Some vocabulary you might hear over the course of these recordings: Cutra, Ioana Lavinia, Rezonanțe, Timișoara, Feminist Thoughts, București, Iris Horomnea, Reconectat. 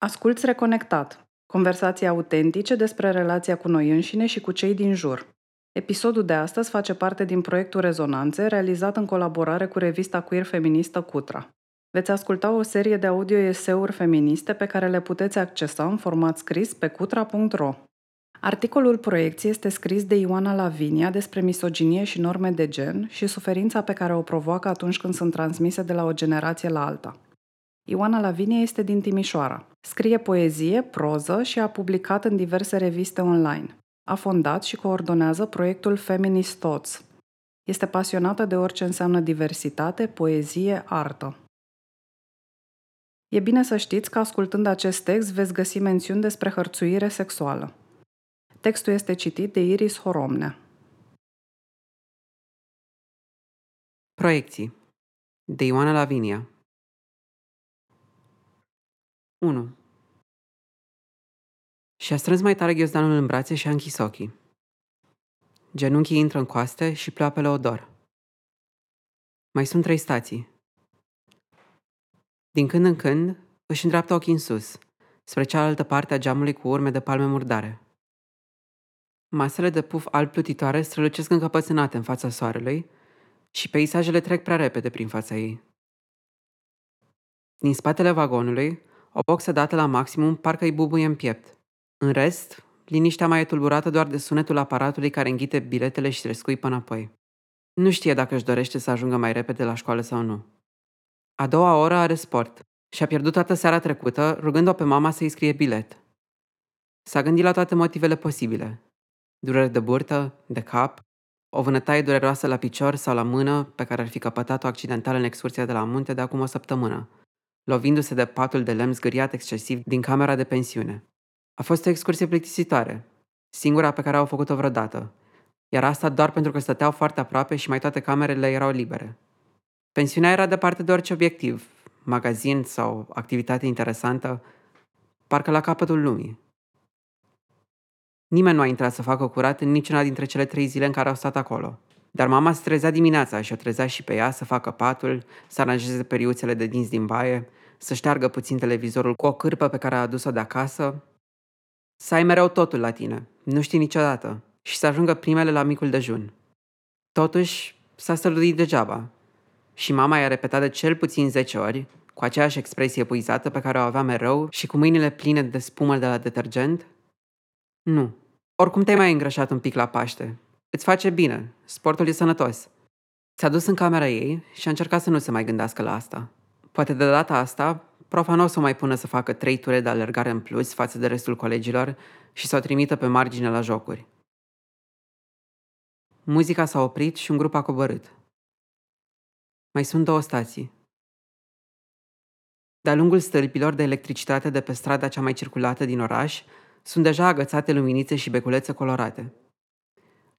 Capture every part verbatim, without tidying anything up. Asculți Reconectat, conversații autentice despre relația cu noi înșine și cu cei din jur. Episodul de astăzi face parte din proiectul Rezonanțe, realizat în colaborare cu revista queer feministă Cutra. Veți asculta o serie de audio-eseuri feministe pe care le puteți accesa în format scris pe cutra punct ro. Articolul proiecției este scris de Ioana Lavinia despre misoginie și norme de gen și suferința pe care o provoacă atunci când sunt transmise de la o generație la alta. Ioana Lavinia este din Timișoara. Scrie poezie, proză și a publicat în diverse reviste online. A fondat și coordonează proiectul Feminist Thoughts. Este pasionată de orice înseamnă diversitate, poezie, artă. E bine să știți că ascultând acest text veți găsi mențiuni despre hărțuire sexuală. Textul este citit de Iris Horomnea. Proiecții de Ioana Lavinia. unu. Și-a strâns mai tare ghiozdanul în brațe și a închis ochii. Genunchii intră în coaste și pleoapele o dor. Mai sunt trei stații. Din când în când își îndreaptă ochii în sus, spre cealaltă parte a geamului cu urme de palme murdare. Masele de puf alb plutitoare strălucesc încăpățânate în fața soarelui și peisajele trec prea repede prin fața ei. Din spatele vagonului, o boxă dată la maximum parcă-i bubuie în piept. În rest, liniștea mai e tulburată doar de sunetul aparatului care înghite biletele și trescui până apoi. Nu știe dacă își dorește să ajungă mai repede la școală sau nu. A doua oră are sport și a pierdut toată seara trecută rugând-o pe mama să-i scrie bilet. S-a gândit la toate motivele posibile. Dureri de burtă, de cap, o vânătaie dureroasă la picior sau la mână pe care ar fi căpătat-o accidental în excursia de la munte de acum o săptămână, lovindu-se de patul de lemn zgâriat excesiv din camera de pensiune. A fost o excursie plictisitoare, singura pe care au făcut-o vreodată, iar asta doar pentru că stăteau foarte aproape și mai toate camerele erau libere. Pensiunea era departe de orice obiectiv, magazin sau activitate interesantă, parcă la capătul lumii. Nimeni nu a intrat să facă curat în niciuna dintre cele trei zile în care au stat acolo. Dar mama se trezea dimineața și o trezea și pe ea să facă patul, să aranjeze periuțele de dinți din baie, să șteargă puțin televizorul cu o cârpă pe care a adus-o de acasă. Să ai mereu totul la tine, nu știi niciodată, și să ajungă primele la micul dejun. Totuși, s-a străduit degeaba. Și mama i-a repetat de cel puțin zece ori, cu aceeași expresie epuizată pe care o avea mereu și cu mâinile pline de spumă de la detergent. Nu. Oricum te-ai mai îngrășat un pic la Paște. Îți face bine. Sportul e sănătos. Ți-a dus în camera ei și a încercat să nu se mai gândească la asta. Poate de data asta, profa nu o să mai pună să facă trei ture de alergare în plus față de restul colegilor și să o trimită pe margine la jocuri. Muzica s-a oprit și un grup a coborât. Mai sunt două stații. De-a lungul stâlpilor de electricitate de pe strada cea mai circulată din oraș, sunt deja agățate luminițe și beculețe colorate.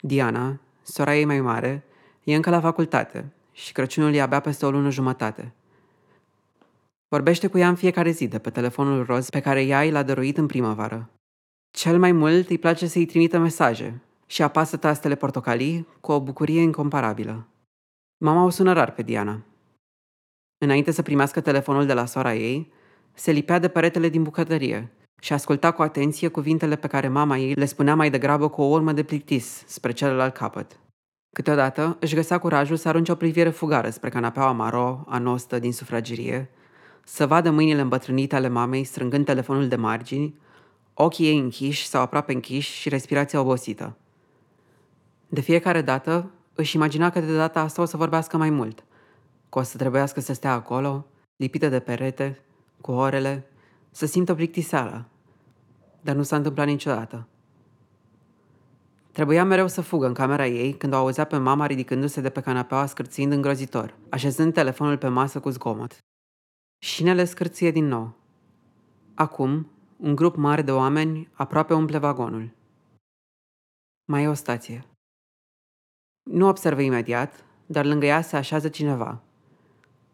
Diana, sora ei mai mare, e încă la facultate și Crăciunul e abia peste o lună jumătate. Vorbește cu ea în fiecare zi de pe telefonul roz pe care ea i l-a dăruit în primăvară. Cel mai mult îi place să-i trimită mesaje și apasă tastele portocalii cu o bucurie incomparabilă. Mama o sună rar pe Diana. Înainte să primească telefonul de la sora ei, se lipea de peretele din bucătărie și asculta cu atenție cuvintele pe care mama ei le spunea mai degrabă cu o urmă de plictis spre celălalt capăt. Câteodată își găsea curajul să arunce o privire fugară spre canapeaua maro, anostă, din sufragerie, să vadă mâinile îmbătrânite ale mamei strângând telefonul de margini, ochii ei închiși sau aproape închiși și respirația obosită. De fiecare dată își imagina că de data asta o să vorbească mai mult, că o să trebuiască să stea acolo, lipită de perete, cu orele, să simtă plictiseala, dar nu s-a întâmplat niciodată. Trebuia mereu să fugă în camera ei când o auzea pe mama ridicându-se de pe canapeaua scârțind îngrozitor, așezând telefonul pe masă cu zgomot. Șinele scârție din nou. Acum, un grup mare de oameni aproape umple vagonul. Mai e o stație. Nu observă imediat, dar lângă ea se așează cineva.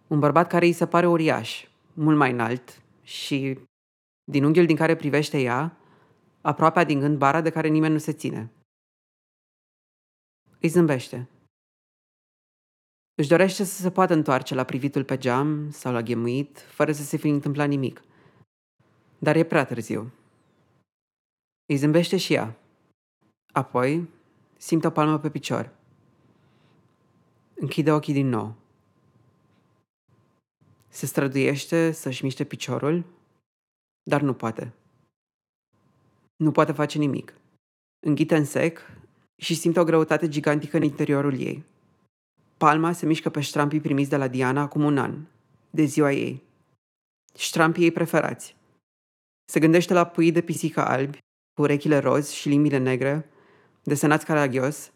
Un bărbat care îi se pare uriaș, mult mai înalt, și, din unghiul din care privește ea, aproape adingând bara de care nimeni nu se ține. Îi zâmbește. Își dorește să se poată întoarce la privitul pe geam sau la ghemuit, fără să se fi întâmplat nimic. dar e prea târziu. Îi zâmbește și ea. Apoi simte o palmă pe picior. Închide ochii din nou. Se străduiește să-și miște piciorul, dar nu poate. Nu poate face nimic. Înghite în sec și simte o greutate gigantică în interiorul ei. Palma se mișcă pe ștrampii primiți de la Diana acum un an, de ziua ei. Ștrampii ei preferați. Se gândește la puii de pisică albi, cu urechile roz și limbile negre, desenați caragios,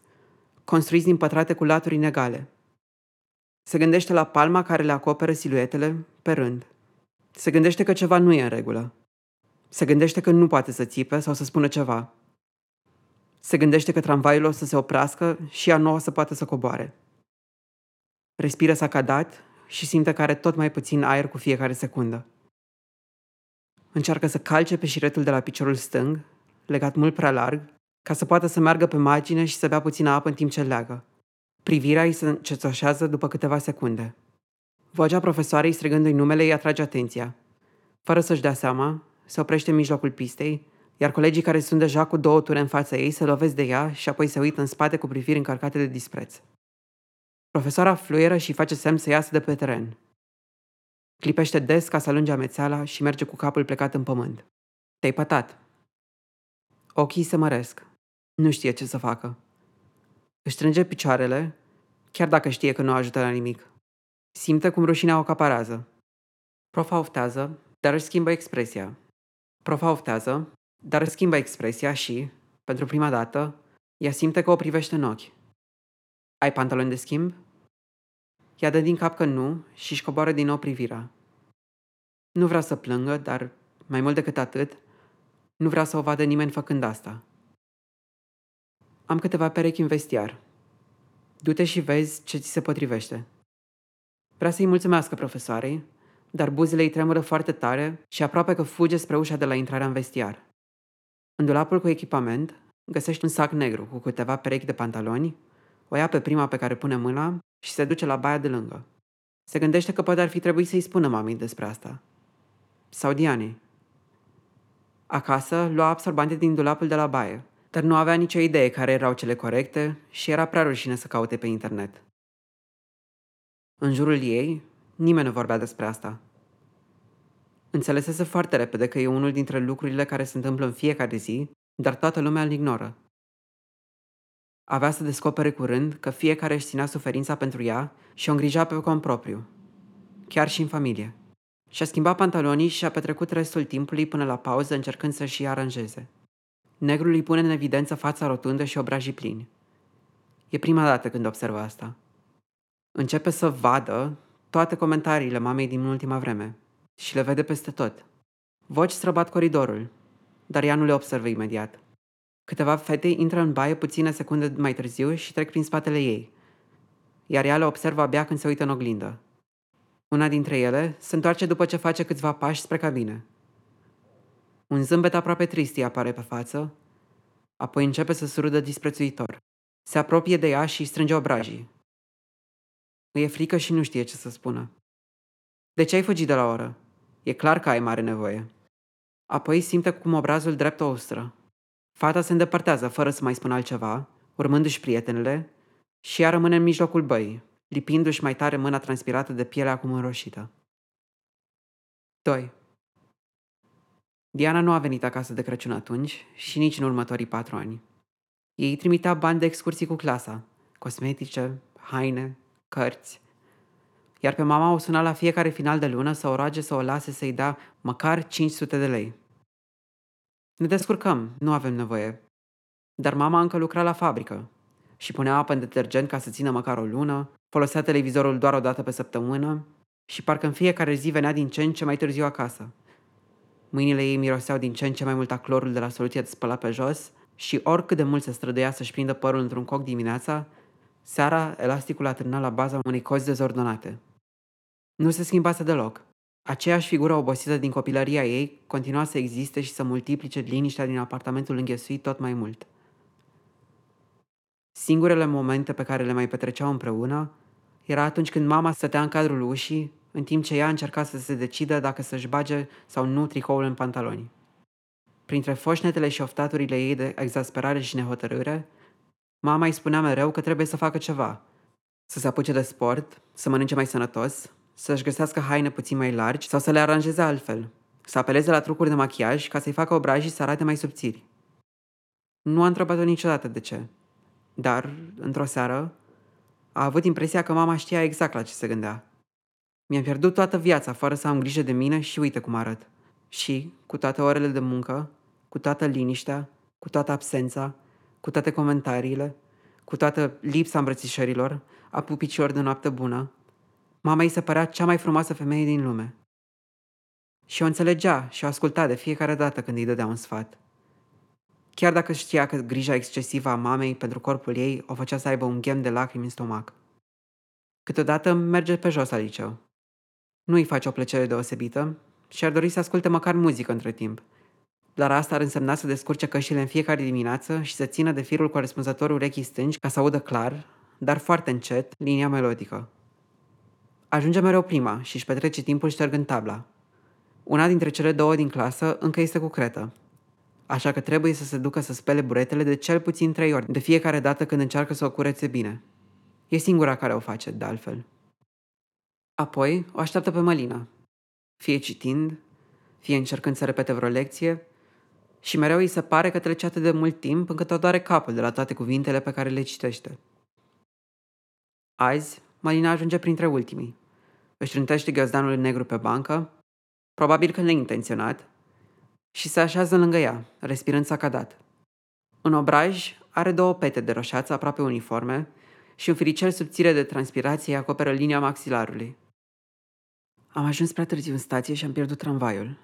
construiți din pătrate cu laturi inegale. Se gândește la palma care le acoperă siluetele pe rând. Se gândește că ceva nu e în regulă. Se gândește că nu poate să țipe sau să spună ceva. Se gândește că tramvaiul o să se oprească și ea nu o să poată să coboare. Respiră sacadat și simte că are tot mai puțin aer cu fiecare secundă. Încearcă să calce pe șiretul de la piciorul stâng, legat mult prea larg, ca să poată să meargă pe margine și să bea puțină apă în timp ce leagă. Privirea îi se încețoșează după câteva secunde. Vocea profesoarei strigându-i numele îi atrage atenția. Fără să-și dea seama, se oprește în mijlocul pistei, iar colegii care sunt deja cu două ture în fața ei se lovesc de ea și apoi se uită în spate cu priviri încărcate de dispreț. Profesoara fluieră și face semn să iasă de pe teren. Clipește des ca să alunge amețeala și merge cu capul plecat în pământ. Te-ai pătat. Ochii se măresc. Nu știe ce să facă. Își strânge picioarele, chiar dacă știe că nu ajută la nimic. Simte cum rușinea o acaparează. Profa oftează, dar își schimbă expresia. Profa oftează, dar își schimbă expresia și, pentru prima dată, ea simte că o privește în ochi. Ai pantaloni de schimb? Ea dă din cap că nu și își coboară din nou privirea. Nu vrea să plângă, dar, mai mult decât atât, nu vrea să o vadă nimeni făcând asta. Am câteva perechi în vestiar. Du-te și vezi ce ți se potrivește. Vrea să-i mulțumească profesoarei, dar buzele îi tremură foarte tare și aproape că fuge spre ușa de la intrarea în vestiar. În dulapul cu echipament găsești un sac negru cu câteva perechi de pantaloni, o ia pe prima pe care pune mâna și se duce la baia de lângă. Se gândește că poate ar fi trebuit să-i spună mamei despre asta. Sau Dianei. Acasă lua absorbante din dulapul de la baie, dar nu avea nicio idee care erau cele corecte și era prea rușine să caute pe internet. În jurul ei, nimeni nu vorbea despre asta. Înțelesese foarte repede că e unul dintre lucrurile care se întâmplă în fiecare zi, dar toată lumea îl ignoră. Avea să descopere curând că fiecare își ținea suferința pentru ea și o îngrija pe cont propriu, chiar și în familie. Și-a schimbat pantalonii și a petrecut restul timpului până la pauză încercând să-și aranjeze. Negrul îi pune în evidență fața rotundă și obrajii plini. E prima dată când observă asta. Începe să vadă toate comentariile mamei din ultima vreme și le vede peste tot. Voci străbat coridorul, dar ea nu le observă imediat. Câteva fete intră în baie puține secunde mai târziu și trec prin spatele ei, iar ea le observă abia când se uită în oglindă. Una dintre ele se întoarce după ce face câțiva pași spre cabine. Un zâmbet aproape trist îi apare pe față, apoi începe să surâdă disprețuitor. Se apropie de ea și îi strânge obrajii. Îi e frică și nu știe ce să spună. De ce ai fugit de la oră? E clar că ai mare nevoie. Apoi simte cum obrazul drept o ostră. Fata se îndepărtează fără să mai spună altceva, urmându-și prietenele, și ea rămâne în mijlocul băii, lipindu-și mai tare mâna transpirată de pielea acum înroșită. doi. Diana nu a venit acasă de Crăciun atunci și nici în următorii patru ani. Ei trimitea bani de excursii cu clasa, cosmetice, haine, cărți. Iar pe mama o suna la fiecare final de lună să o roage să o lase să-i dea măcar cinci sute de lei. Ne descurcăm, nu avem nevoie. Dar mama încă lucra la fabrică și punea apă în detergent ca să țină măcar o lună, folosea televizorul doar o dată pe săptămână și parcă în fiecare zi venea din ce în ce mai târziu acasă. Mâinile ei miroseau din ce în ce mai mult a clorul de la soluția de spălat pe jos și oricât de mult se străduia să-și prindă părul într-un coc dimineața, seara elasticul atârna la baza unei cozi dezordonate. Nu se schimbase deloc. Aceeași figură obosită din copilăria ei continua să existe și să multiplice liniștea din apartamentul înghesuit tot mai mult. Singurele momente pe care le mai petreceau împreună era atunci când mama stătea în cadrul ușii în timp ce ea încerca să se decidă dacă să-și bage sau nu tricoul în pantaloni. Printre foșnetele și oftaturile ei de exasperare și nehotărâre, mama îi spunea mereu că trebuie să facă ceva, să se apuce de sport, să mănânce mai sănătos, să-și găsească haine puțin mai largi sau să le aranjeze altfel, să apeleze la trucuri de machiaj ca să-i facă obrajii să arate mai subțiri. Nu a întrebat-o niciodată de ce, dar, într-o seară, a avut impresia că mama știa exact la ce se gândea. Mi-am pierdut toată viața fără să am grijă de mine și uite cum arăt. Și, cu toate orele de muncă, cu toată liniștea, cu toată absența, cu toate comentariile, cu toată lipsa îmbrățișărilor, a pupicilor de noapte bună, mama îi se părea cea mai frumoasă femeie din lume. Și o înțelegea și o asculta de fiecare dată când îi dădea un sfat. Chiar dacă știa că grija excesivă a mamei pentru corpul ei o făcea să aibă un ghem de lacrimi în stomac. Câteodată merge pe jos la liceu. Nu îi face o plăcere deosebită și ar dori să asculte măcar muzică între timp, dar asta ar însemna să descurce căștile în fiecare dimineață și să țină de firul corespunzător urechii stângi ca să audă clar, dar foarte încet, linia melodică. Ajunge mereu prima și își petrece timpul ștergând tabla. Una dintre cele două din clasă încă este cu cretă, așa că trebuie să se ducă să spele buretele de cel puțin trei ori, de fiecare dată când încearcă să o curețe bine. E singura care o face, de altfel. Apoi o așteaptă pe Mălina, fie citind, fie încercând să repete vreo lecție, și mereu îi se pare că trece atât de mult timp încât o doare capul de la toate cuvintele pe care le citește. Azi, Mălina ajunge printre ultimii. Își trântește ghiozdanul negru pe bancă, probabil că neintenționat, și se așează lângă ea, respirând sacadat. În obraj are două pete de roșață aproape uniforme și un firicel subțire de transpirație acoperă linia maxilarului. Am ajuns prea târziu în stație și am pierdut tramvaiul.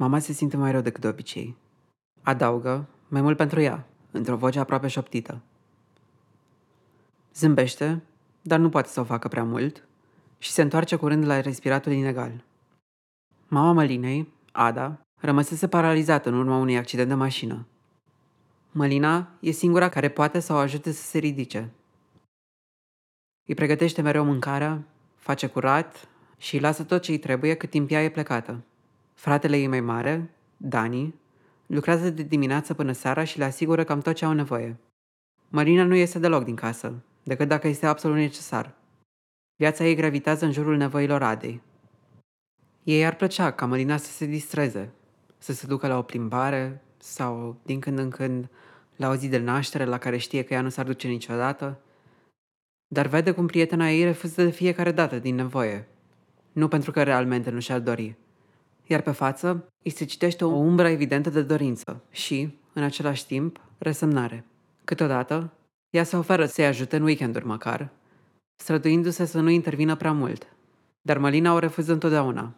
Mama se simte mai rău decât de obicei. Adaugă, mai mult pentru ea, într-o voce aproape șoptită. Zâmbește, dar nu poate să o facă prea mult și se întoarce curând la respiratul inegal. Mama Mălinei, Ada, rămăsese paralizată în urma unui accident de mașină. Mălina e singura care poate să o ajute să se ridice. Îi pregătește mereu mâncarea, face curat și îi lasă tot ce îi trebuie cât timp ea e plecată. Fratele ei mai mare, Dani, lucrează de dimineață până seara și le asigură cam tot ce au nevoie. Mălina nu iese deloc din casă, decât dacă este absolut necesar. Viața ei gravitează în jurul nevoilor Adei. Ei ar plăcea ca Mălina să se distreze, să se ducă la o plimbare sau, din când în când, la o zi de naștere la care știe că ea nu s-ar duce niciodată, dar vede cum prietena ei refuză de fiecare dată din nevoie, nu pentru că realmente nu și-ar dori, iar pe față îi se citește o umbră evidentă de dorință și, în același timp, resemnare. Câteodată, ea se oferă să-i ajute în weekend-uri măcar, străduindu-se să nu intervină prea mult, dar Mălina o refuză întotdeauna.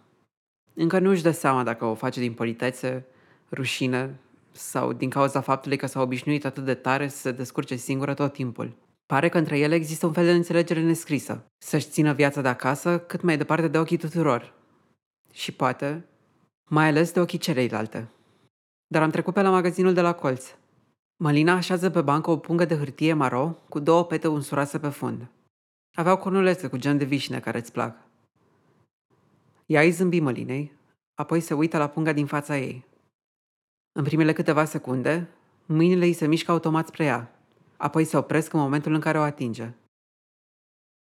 Încă nu își dă seama dacă o face din politețe, rușine sau din cauza faptului că s-a obișnuit atât de tare să se descurce singură tot timpul. Pare că între ele există un fel de înțelegere nescrisă, să-și țină viața de acasă cât mai departe de ochii tuturor. Și poate, mai ales de ochii celeilalte. Dar am trecut pe la magazinul de la colț. Mălina așează pe bancă o pungă de hârtie maro cu două pete unsurase pe fund. Aveau cornulețe cu gen de vișine care îți plac. Ea îi zâmbi Mălinei, apoi se uită la punga din fața ei. În primele câteva secunde, mâinile îi se mișcă automat spre ea, apoi se opresc în momentul în care o atinge.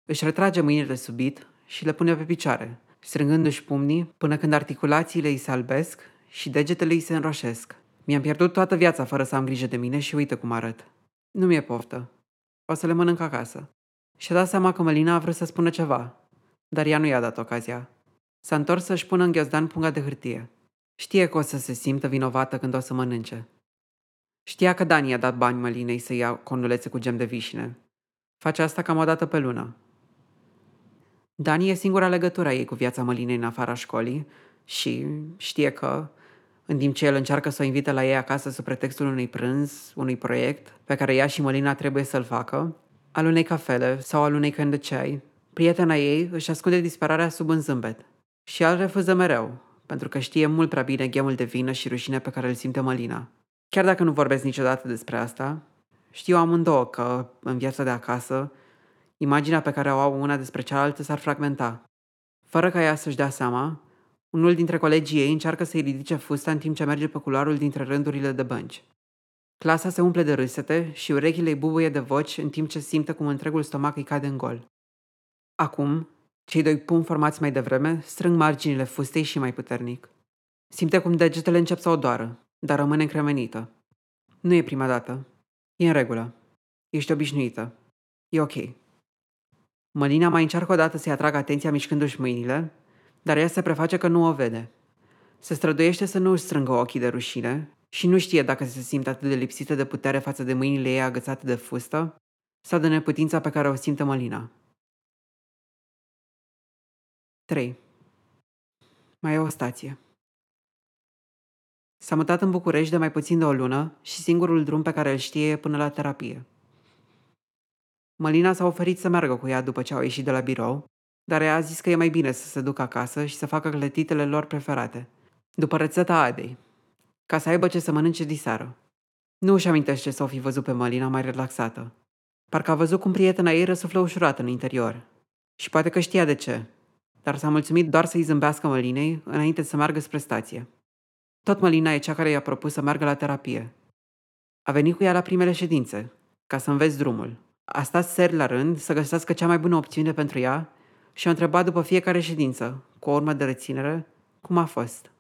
Își retrage mâinile subit și le pune pe picioare, strângându-și pumnii până când articulațiile îi se albesc și degetele îi se înroșesc. Mi-am pierdut toată viața fără să am grijă de mine și uite cum arăt. Nu mi-e poftă. O să le mănânc acasă. Și-a dat seama că Mălina a vrut să spună ceva, dar ea nu i-a dat ocazia. S-a întors să-și pună în ghiozdan punga de hârtie. Știe că o să se simtă vinovată când o să mănânce. Știa că Dani i-a dat bani Mălinei să ia cornulețe cu gem de vișine. Face asta cam o dată pe lună. Dani e singura legătură ei cu viața Mălinei în afara școlii și știe că, în timp ce el încearcă să o invite la ei acasă sub pretextul unui prânz, unui proiect, pe care ea și Mălina trebuie să-l facă, al unei cafele sau al unei căni de ceai, prietena ei își ascunde disperarea sub un zâmbet. Și el refuză mereu, pentru că știe mult prea bine ghemul de vină și rușine pe care îl simte Mălina. Chiar dacă nu vorbesc niciodată despre asta, știu amândouă că, în viața de acasă, imaginea pe care o au una despre cealaltă s-ar fragmenta, Fără ca ea să-și dea seama, unul dintre colegii ei încearcă să-i ridice fusta în timp ce merge pe culoarul dintre rândurile de bănci. Clasa se umple de râsete și urechile-i bubuie de voci în timp ce simte cum întregul stomac îi cade în gol. Acum, cei doi pumni formați mai devreme strâng marginile fustei și mai puternic. Simte cum degetele încep să o doară, dar rămâne încremenită. Nu e prima dată. E în regulă. Ești obișnuită. E ok. Mălina mai încearcă odată să-i atragă atenția mișcându-și mâinile, dar ea se preface că nu o vede. Se străduiește să nu își strângă ochii de rușine și nu știe dacă se simte atât de lipsită de putere față de mâinile ei agățate de fustă sau de neputința pe care o simte Mălina. trei. Mai e o stație. S-a mutat în București de mai puțin de o lună și singurul drum pe care îl știe e până la terapie. Mălina s-a oferit să meargă cu ea după ce au ieșit de la birou, dar ea a zis că e mai bine să se ducă acasă și să facă clătitele lor preferate, după rețeta Adei, ca să aibă ce să mănânce diseară. Nu își amintește să o fi văzut pe Mălina mai relaxată. Parcă a văzut cum prietena ei răsuflă ușurat în interior. Și poate că știa de ce, dar s-a mulțumit doar să-i zâmbească Mălinei înainte să meargă spre stație. Tot Mălina e cea care i-a propus să meargă la terapie. A venit cu ea la primele ședințe, ca să înveți drumul. A stat seri la rând să găsească cea mai bună opțiune pentru ea și o întreba după fiecare ședință, cu o urmă de reținere, cum a fost.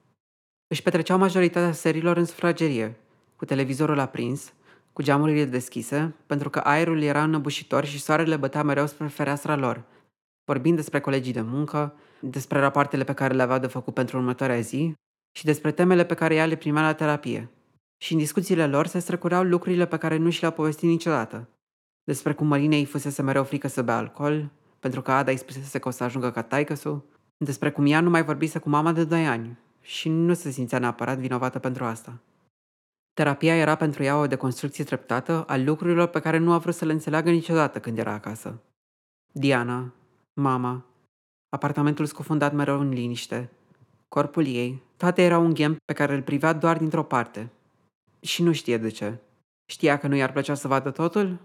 Își petreceau majoritatea serilor în sufragerie, cu televizorul aprins, cu geamurile deschise, pentru că aerul era înăbușitor și soarele bătea mereu spre fereastra lor, vorbind despre colegii de muncă, despre rapoartele pe care le aveau de făcut pentru următoarea zi și despre temele pe care ea le primea la terapie. Și în discuțiile lor se strecureau lucrurile pe care nu și le-au povestit niciodată. Despre cum Mălinei fusese mereu frică să bea alcool, pentru că Ada îi spusese că o să ajungă ca taică-su, despre cum ea nu mai vorbise cu mama de doi ani și nu se simțea neapărat vinovată pentru asta. Terapia era pentru ea o deconstrucție treptată a lucrurilor pe care nu a vrut să le înțeleagă niciodată când era acasă. Diana, mama, apartamentul scufundat mereu în liniște, corpul ei, toate erau un ghem pe care îl privea doar dintr-o parte. Și nu știe de ce. Știa că nu i-ar plăcea să vadă totul?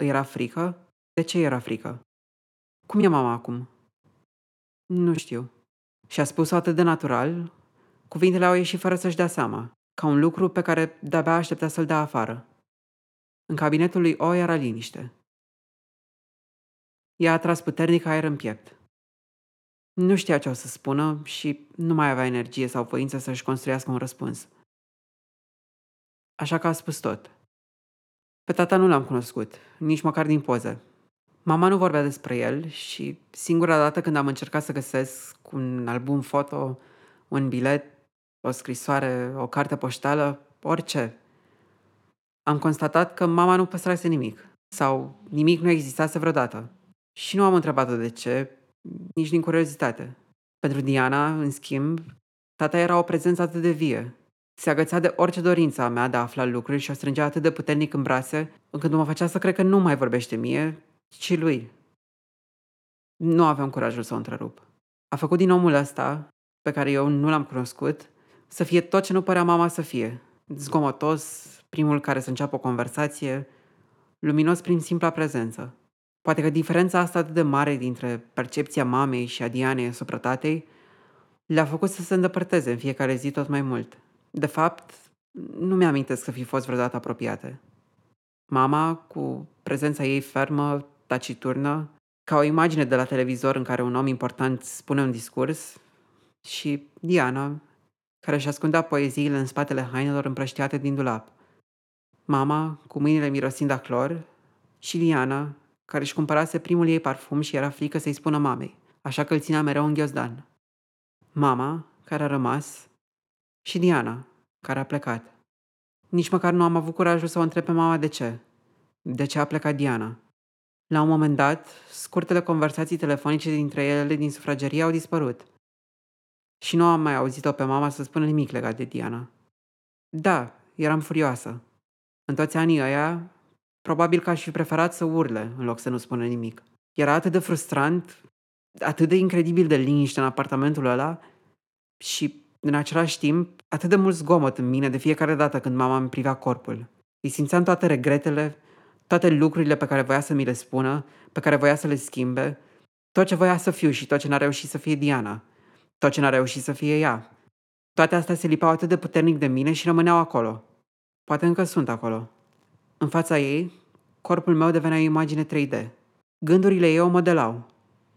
Îi era frică? De ce era frică? Cum e mama acum? Nu știu. Și-a spus-o atât de natural, cuvintele au ieșit fără să-și dea seama, ca un lucru pe care de-abia aștepta să-l dea afară. În cabinetul lui O era liniște. Ea a tras puternic aer în piept. Nu știa ce o să spună și nu mai avea energie sau voință să-și construiască un răspuns. Așa că a spus tot. Pe tata nu l-am cunoscut, nici măcar din poze. Mama nu vorbea despre el și singura dată când am încercat să găsesc un album foto, un bilet, o scrisoare, o carte poștală, orice, am constatat că mama nu păstrase nimic sau nimic nu existase vreodată. Și nu am întrebat-o de ce, nici din curiozitate. Pentru Diana, în schimb, tata era o prezență atât de vie. Se agăța de orice dorință a mea de a afla lucruri și o strângea atât de puternic în brațe, încât mă făcea să cred că nu mai vorbește mie, ci lui. Nu aveam curajul să o întrerup. A făcut din omul ăsta, pe care eu nu l-am cunoscut, să fie tot ce nu părea mama să fie. Zgomotos, primul care să înceapă o conversație, luminos prin simpla prezență. Poate că diferența asta atât de mare dintre percepția mamei și a Dianei asupra tatei le-a făcut să se îndepărteze în fiecare zi tot mai mult. De fapt, nu mi-amintesc să fi fost vreodată apropiate. Mama, cu prezența ei fermă, taciturnă, ca o imagine de la televizor în care un om important spune un discurs, și Diana, care își ascundea poeziile în spatele hainelor împrăștiate din dulap. Mama, cu mâinile mirosind a clor, și Diana, care își cumpărase primul ei parfum și era frică să-i spună mamei, așa că îl ținea mereu în ghiozdan. Mama, care a rămas, și Diana, care a plecat. Nici măcar nu am avut curajul să o întreb pe mama de ce. De ce a plecat Diana? La un moment dat, scurtele conversații telefonice dintre ele din sufragerie au dispărut. Și nu am mai auzit-o pe mama să spună nimic legat de Diana. Da, eram furioasă. În toți anii ăia, probabil că aș fi preferat să urle în loc să nu spună nimic. Era atât de frustrant, atât de incredibil de liniște în apartamentul ăla și, în același timp, atât de mult zgomot în mine de fiecare dată când mama îmi privea corpul. Îi simțeam toate regretele, toate lucrurile pe care voia să mi le spună, pe care voia să le schimbe, tot ce voia să fiu și tot ce n-a reușit să fie Diana, tot ce n-a reușit să fie ea. Toate astea se lipau atât de puternic de mine și rămâneau acolo. Poate încă sunt acolo. În fața ei, corpul meu devenea o imagine trei D. Gândurile ei o modelau,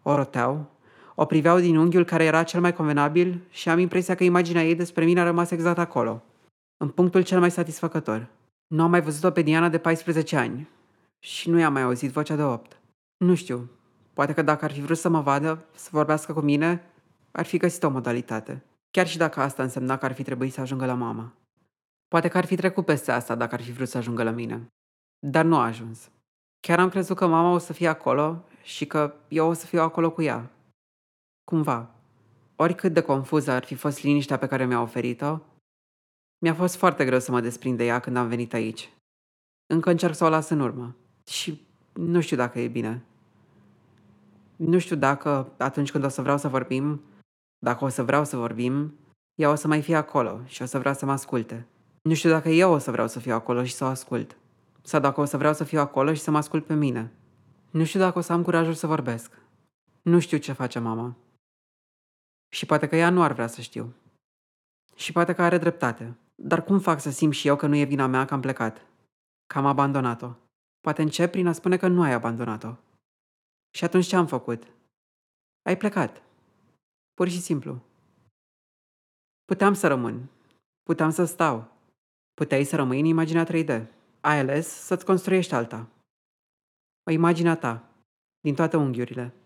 o roteau, o priveau din unghiul care era cel mai convenabil și am impresia că imaginea ei despre mine a rămas exact acolo, în punctul cel mai satisfăcător. Nu am mai văzut-o pe Diana de paisprezece ani și nu i-am mai auzit vocea de opt. Nu știu, poate că dacă ar fi vrut să mă vadă, să vorbească cu mine, ar fi găsit o modalitate. Chiar și dacă asta însemna că ar fi trebuit să ajungă la mama. Poate că ar fi trecut peste asta dacă ar fi vrut să ajungă la mine. Dar nu a ajuns. Chiar am crezut că mama o să fie acolo și că eu o să fiu acolo cu ea. Cumva. Oricât de confuză ar fi fost liniștea pe care mi-a oferit-o, mi-a fost foarte greu să mă desprind de ea când am venit aici. Încă încerc să o las în urmă. Și nu știu dacă e bine. Nu știu dacă, atunci când o să vreau să vorbim, dacă o să vreau să vorbim, ea o să mai fie acolo și o să vrea să mă asculte. Nu știu dacă eu o să vreau să fiu acolo și să o ascult. Sau dacă o să vreau să fiu acolo și să mă ascult pe mine. Nu știu dacă o să am curajul să vorbesc. Nu știu ce face mama. Și poate că ea nu ar vrea să știu. Și poate că are dreptate. Dar cum fac să simt și eu că nu e vina mea că am plecat? Că am abandonat-o. Poate încep prin a spune că nu ai abandonat-o. Și atunci ce am făcut? Ai plecat. Pur și simplu. Puteam să rămân. Puteam să stau. Puteai să rămâi în imaginea trei D. Ai ales să-ți construiești alta. O imagine a ta. Din toate unghiurile.